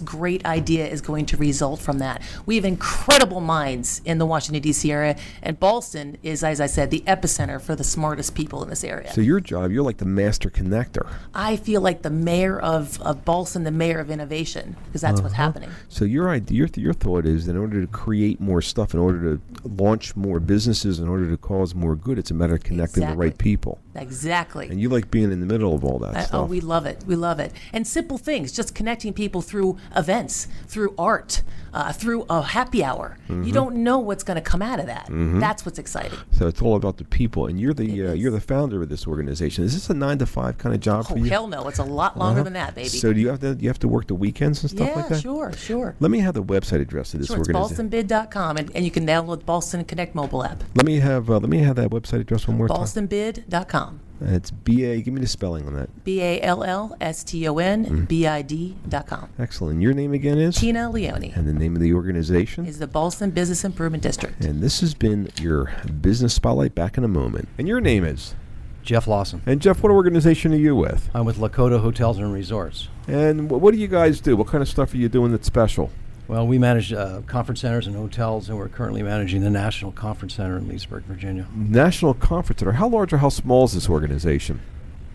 great idea is going to result from that. We have incredible minds in the Washington, D C area, and Ballston is, as I said, the epicenter for the smartest people in this area. So your job, you're like the master connector. I feel like the mayor of, of Ballston, the mayor of innovation, because that's uh-huh. what's happening. So your idea, your, your thought is that in order to create more stuff, in order to launch more businesses, in order to cause more good, it's a matter of connecting exactly. the right people. Exactly. And you like being in the middle of all that I, stuff. Oh, we love it. We love it. And simple things, just connecting people through events, through art, uh, through a happy hour. Mm-hmm. You don't know what's going to come out of that. Mm-hmm. That's what's exciting. So it's all about the people, and you're the uh, you're the founder of this organization. Is this a nine to five kind of job oh, for you? Hell no, it's a lot longer uh-huh. than that, baby. So do you have to you have to work the weekends and stuff yeah, like that? Yeah, sure, sure. Let me have the website address of this sure, organization. It's Ballston Bid dot com, and, and you can download Ballston Connect mobile app. Let me have uh, let me have that website address one more Ballston time. Ballston Bid dot com. It's B A, give me the spelling on that. B A L L S T O N B I D dot com. Excellent. Your name again is? Tina Leone. And the name of the organization? Is the Ballston Business Improvement District. And this has been your Business Spotlight. Back in a moment. And your name is? Jeff Lawson. And Jeff, what organization are you with? I'm with Lakota Hotels and Resorts. And what do you guys do? What kind of stuff are you doing that's special? Well, we manage uh, conference centers and hotels, and we're currently managing the National Conference Center in Leesburg, Virginia. National Conference Center. How large or how small is this organization?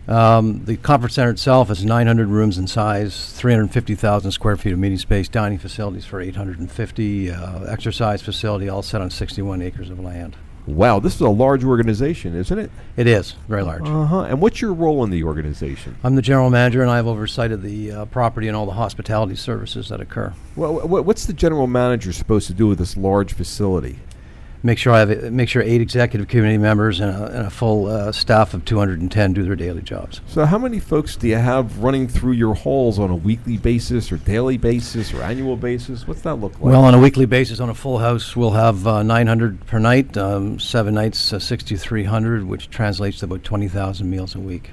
Um, the conference center itself is nine hundred rooms in size, three hundred fifty thousand square feet of meeting space, dining facilities for eight hundred fifty, uh, exercise facility, all set on sixty-one acres of land. Wow, this is a large organization, isn't it? It is, very large. Uh-huh. And what's your role in the organization? I'm the general manager, and I've oversighted the uh, property and all the hospitality services that occur. Well, wh- what's the general manager supposed to do with this large facility? Make sure I have a, make sure eight executive committee members and a, and a full uh, staff of two hundred ten do their daily jobs. So how many folks do you have running through your halls on a weekly basis or daily basis or annual basis? What's that look like? Well, on a weekly basis, on a full house, we'll have uh, nine hundred per night, um, seven nights, uh, sixty-three hundred, which translates to about twenty thousand meals a week.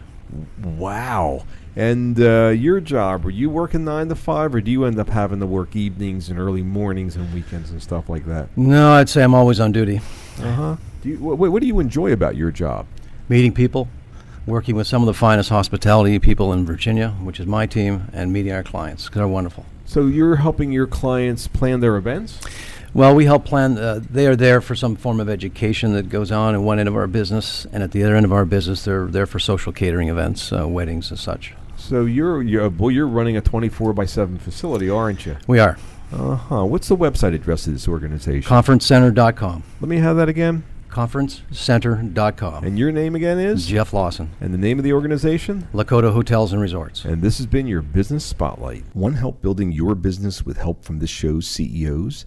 Wow. And uh, your job, were you working nine to five, or do you end up having to work evenings and early mornings and weekends and stuff like that? No, I'd say I'm always on duty. Uh-huh. Do you, wh- what do you enjoy about your job? Meeting people, working with some of the finest hospitality people in Virginia, which is my team, and meeting our clients, because they're wonderful. So you're helping your clients plan their events? Well, we help plan. Uh, they are there for some form of education that goes on at one end of our business, and at the other end of our business, they're there for social catering events, uh, weddings and such. So you're you're, well, you're running a twenty-four by seven facility, aren't you? We are. Uh-huh. What's the website address of this organization? conference center dot com. Let me have that again. conference center dot com. And your name again is? Jeff Lawson. And the name of the organization? Lakota Hotels and Resorts. And this has been your Business Spotlight. Want help building your business with help from this show's C E Os?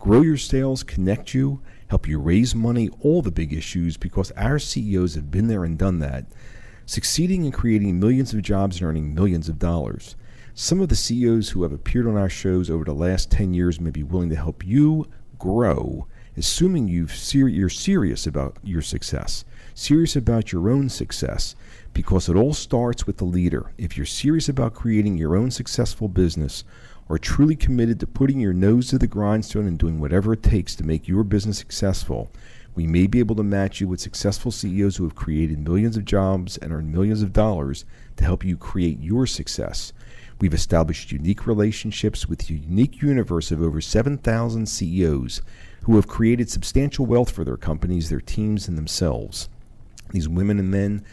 grow your sales, connect you, help you raise money, all the big issues, because our C E Os have been there and done that, succeeding in creating millions of jobs and earning millions of dollars. Some of the C E Os who have appeared on our shows over the last ten years may be willing to help you grow, assuming you've ser- you're serious about your success, serious about your own success, because it all starts with the leader. If you're serious about creating your own successful business, are truly committed to putting your nose to the grindstone and doing whatever it takes to make your business successful, We may be able to match you with successful C E Os who have created millions of jobs and earned millions of dollars to help you create your success. We've established unique relationships with a unique universe of over seven thousand C E Os who have created substantial wealth for their companies, their teams, and themselves. These women and men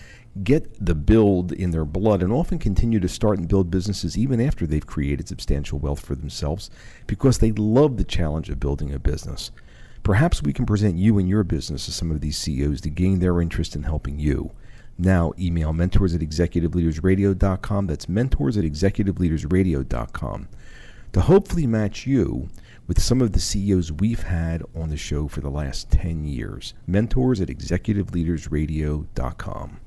get the build in their blood and often continue to start and build businesses even after they've created substantial wealth for themselves because they love the challenge of building a business. Perhaps we can present you and your business to some of these C E Os to gain their interest in helping you. Now, email mentors at executive leaders radio dot com. That's mentors at executive leaders radio dot com to hopefully match you with some of the C E Os we've had on the show for the last ten years. Mentors at executive leaders radio dot com.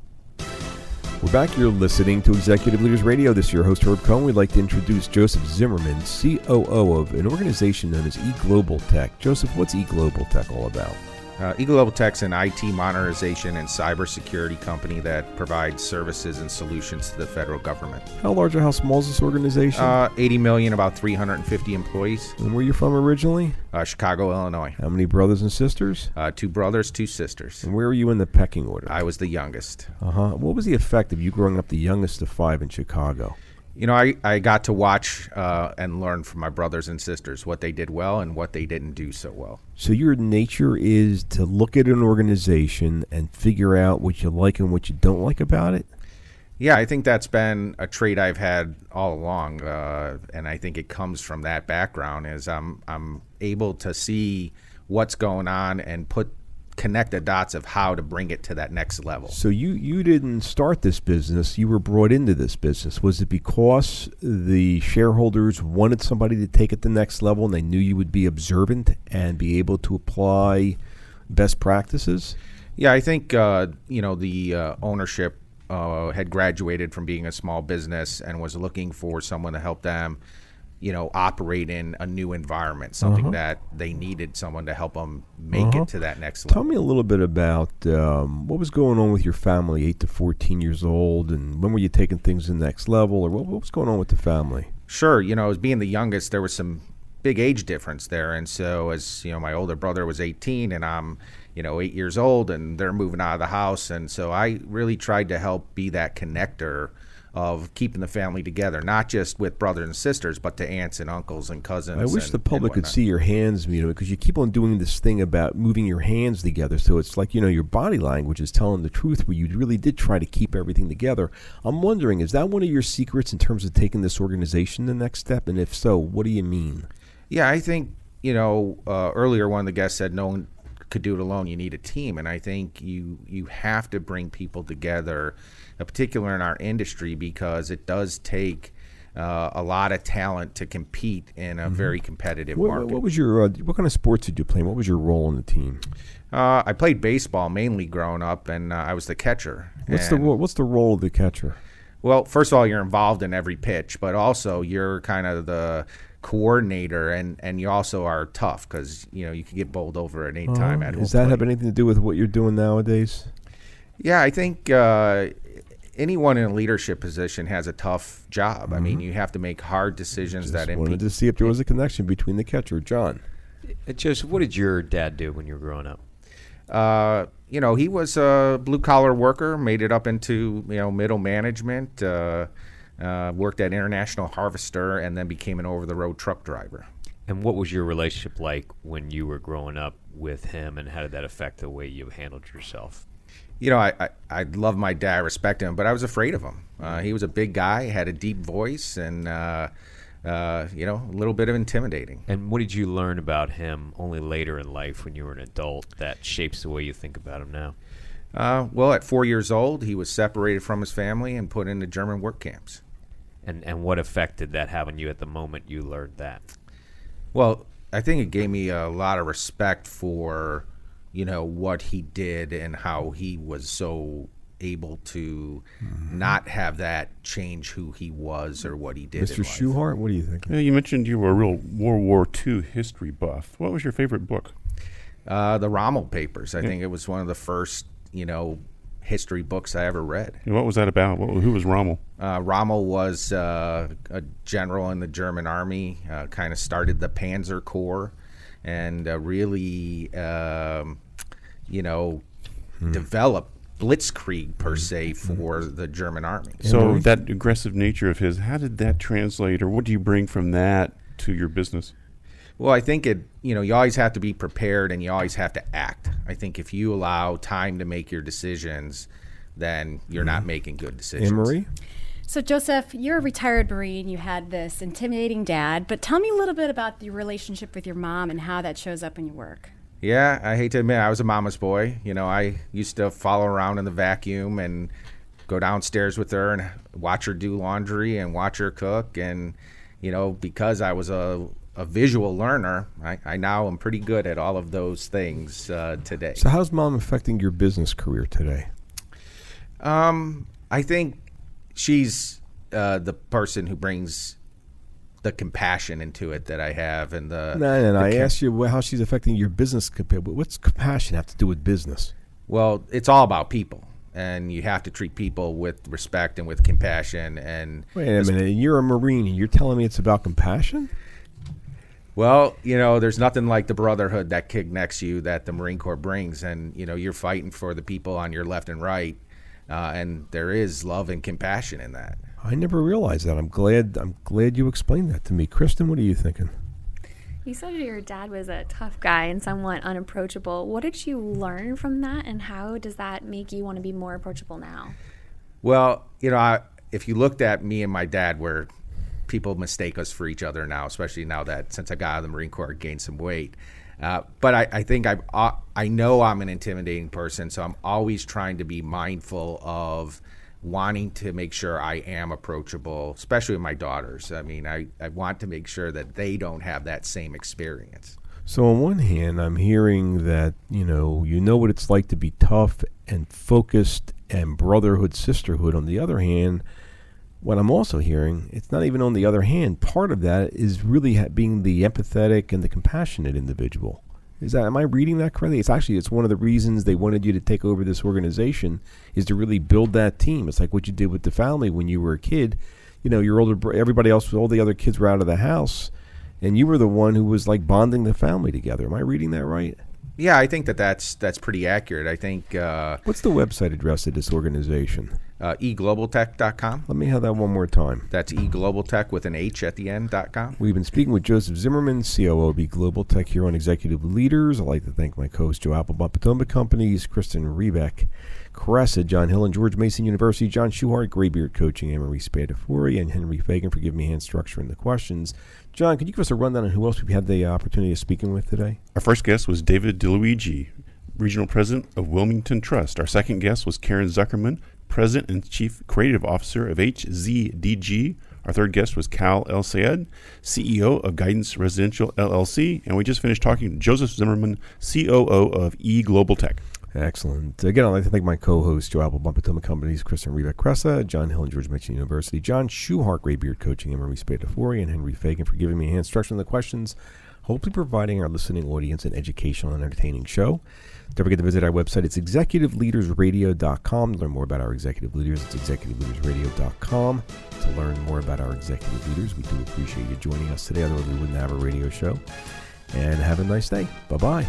We're back. You're listening to Executive Leaders Radio. This is your host, Herb Cohen. We'd like to introduce Joseph Zimmerman, C O O of an organization known as eGlobalTech. Joseph, what's eGlobalTech all about? Uh, eGlobalTech's an I T modernization and cybersecurity company that provides services and solutions to the federal government. How large or how small is this organization? Uh, eighty million, about three hundred fifty employees. And where are you from originally? Uh, Chicago, Illinois. How many brothers and sisters? Uh, two brothers, two sisters. And where were you in the pecking order? I was the youngest. Uh-huh. What was the effect of you growing up the youngest of five in Chicago? You know, I, I got to watch uh, and learn from my brothers and sisters what they did well and what they didn't do so well. So your nature is to look at an organization and figure out what you like and what you don't like about it? Yeah, I think that's been a trait I've had all along, uh, and I think it comes from that background is I'm I'm able to see what's going on and put connect the dots of how to bring it to that next level. So you, you didn't start this business. You were brought into this business. Was it because the shareholders wanted somebody to take it to the next level and they knew you would be observant and be able to apply best practices? Yeah, I think, uh, you know, the uh, ownership uh, had graduated from being a small business and was looking for someone to help them, you know, operate in a new environment, something uh-huh. that they needed someone to help them make uh-huh. it to that next level. Tell me a little bit about um, what was going on with your family, eight to fourteen years old, and when were you taking things to the next level, or what, what was going on with the family? Sure. You know, as being the youngest, there was some big age difference there. And so as, you know, my older brother was eighteen and I'm, you know, eight years old and they're moving out of the house. And so I really tried to help be that connector of keeping the family together, not just with brothers and sisters, but to aunts and uncles and cousins. I wish and, the public could see your hands, you know, because you keep on doing this thing about moving your hands together. So it's like, you know, your body language is telling the truth where you really did try to keep everything together. I'm wondering, is that one of your secrets in terms of taking this organization the next step? And if so, what do you mean? Yeah, I think, you know, uh, earlier one of the guests said no one could do it alone. You need a team. And I think you you have to bring people together, particularly in our industry, because it does take uh, a lot of talent to compete in a mm-hmm. very competitive what, market. What was your uh, what kind of sports did you play? What was your role on the team? Uh, I played baseball mainly growing up, and uh, I was the catcher. What's and the what's the role of the catcher? Well, first of all, you're involved in every pitch, but also you're kind of the coordinator, and, and you also are tough because you know you can get bowled over at any uh, time. At does that play. Have anything to do with what you're doing nowadays? Yeah, I think. Uh, Anyone in a leadership position has a tough job. Mm-hmm. I mean, you have to make hard decisions. Just that imp- wanted to see if there was a connection between the catcher, John. Joseph, what did your dad do when you were growing up? Uh, you know, he was a blue-collar worker, made it up into, you know, middle management, uh, uh, worked at International Harvester, and then became an over-the-road truck driver. And what was your relationship like when you were growing up with him, and how did that affect the way you handled yourself? You know, I, I, I love my dad, I respect him, but I was afraid of him. Uh, he was a big guy, had a deep voice, and, uh, uh, you know, a little bit of intimidating. And what did you learn about him only later in life when you were an adult that shapes the way you think about him now? Uh, well, at four years old, he was separated from his family and put into German work camps. And, and what effect did that have on you at the moment you learned that? Well, I think it gave me a lot of respect for, you know, what he did and how he was so able to mm-hmm. not have that change who he was or what he did. Mister Schuhart, what do you think? Yeah, you mentioned you were a real World War Two history buff. What was your favorite book? Uh, the Rommel Papers. I yeah. think it was one of the first, you know, history books I ever read. And what was that about? What, who was Rommel? Uh, Rommel was uh, a general in the German army, uh, kind of started the Panzer Corps, and uh, really... Um, you know, hmm. develop blitzkrieg per se for mm-hmm. the German army. So that aggressive nature of his, how did that translate, or what do you bring from that to your business? Well, I think it, you know, you always have to be prepared and you always have to act. I think if you allow time to make your decisions, then you're mm-hmm. not making good decisions. Anne-Marie? So Joseph, you're a retired Marine, you had this intimidating dad, but tell me a little bit about your relationship with your mom and how that shows up in your work. Yeah, I hate to admit, I was a mama's boy. You know, I used to follow around in the vacuum and go downstairs with her and watch her do laundry and watch her cook. And, you know, because I was a, a visual learner, I, I now am pretty good at all of those things uh, today. So how's mom affecting your business career today? Um, I think she's uh, the person who brings the compassion into it that I have, and the no, no, no. The I asked you how she's affecting your business. What's compassion have to do with business? Well, it's all about people, and you have to treat people with respect and with compassion. And wait a minute, and you're a Marine, and you're telling me it's about compassion? Well, you know, there's nothing like the brotherhood that kid next to you that the Marine Corps brings, and you know, you're fighting for the people on your left and right, uh, and there is love and compassion in that. I never realized that. I'm glad I'm glad you explained that to me. Kristen, what are you thinking? You said your dad was a tough guy and somewhat unapproachable. What did you learn from that, and how does that make you want to be more approachable now? Well, you know, I, if you looked at me and my dad, where people mistake us for each other now, especially now that since I got out of the Marine Corps, I gained some weight. Uh, but I, I think I've, uh, I know I'm an intimidating person, so I'm always trying to be mindful of wanting to make sure I am approachable, especially with my daughters. I mean, I, I want to make sure that they don't have that same experience. So on one hand, I'm hearing that, you know, you know what it's like to be tough and focused and brotherhood, sisterhood. On the other hand, what I'm also hearing, it's not even on the other hand. Part of that is really ha- being the empathetic and the compassionate individual. Is that, am I reading that correctly? It's actually, it's one of the reasons they wanted you to take over this organization, is to really build that team. It's like what you did with the family when you were a kid. You know, your older, everybody else, all the other kids were out of the house, and you were the one who was like bonding the family together. Am I reading that right? Yeah, I think that that's, that's pretty accurate. I think... Uh, What's the website address of this organization? Uh, e global tech dot com. Let me have that one more time. That's eGlobalTech with an H at the end dot com. We've been speaking with Joseph Zimmerman, C O O of eGlobalTech, here on Executive Leaders. I'd like to thank my co-host Joe Applebaum, Potomac Companies, Kristen Rebeck, Cressa, John Hillen, George Mason University, John Shuhart, Graybeard Coaching, Anne-Marie Spadafori, and Henry Fagan for giving me hand structure in the questions. John, could you give us a rundown on who else we've had the opportunity of speaking with today? Our first guest was David DiLuigi, Regional President of Wilmington Trust. Our second guest was Karen Zuckerman, President and Chief Creative Officer of H Z D G. Our third guest was Cal El-Sayed, C E O of Guidance Residential L L C. And we just finished talking to Joseph Zimmerman, C O O of eGlobalTech. Excellent. Again, I'd like to thank my co-hosts, Joe Applebaum, Potomac Companies, Kristen Rebeck Cressa, John Hill and George Mason University, John Shuhart, Graybeard Coaching, Anne-Marie Spadafori, and Henry Fagan for giving me a hand structure on the questions, hopefully providing our listening audience an educational and entertaining show. Don't forget to visit our website. It's executive leaders radio dot com. To learn more about our executive leaders, it's executive leaders radio dot com. To learn more about our executive leaders, we do appreciate you joining us today. Otherwise, we wouldn't have a radio show. And have a nice day. Bye-bye.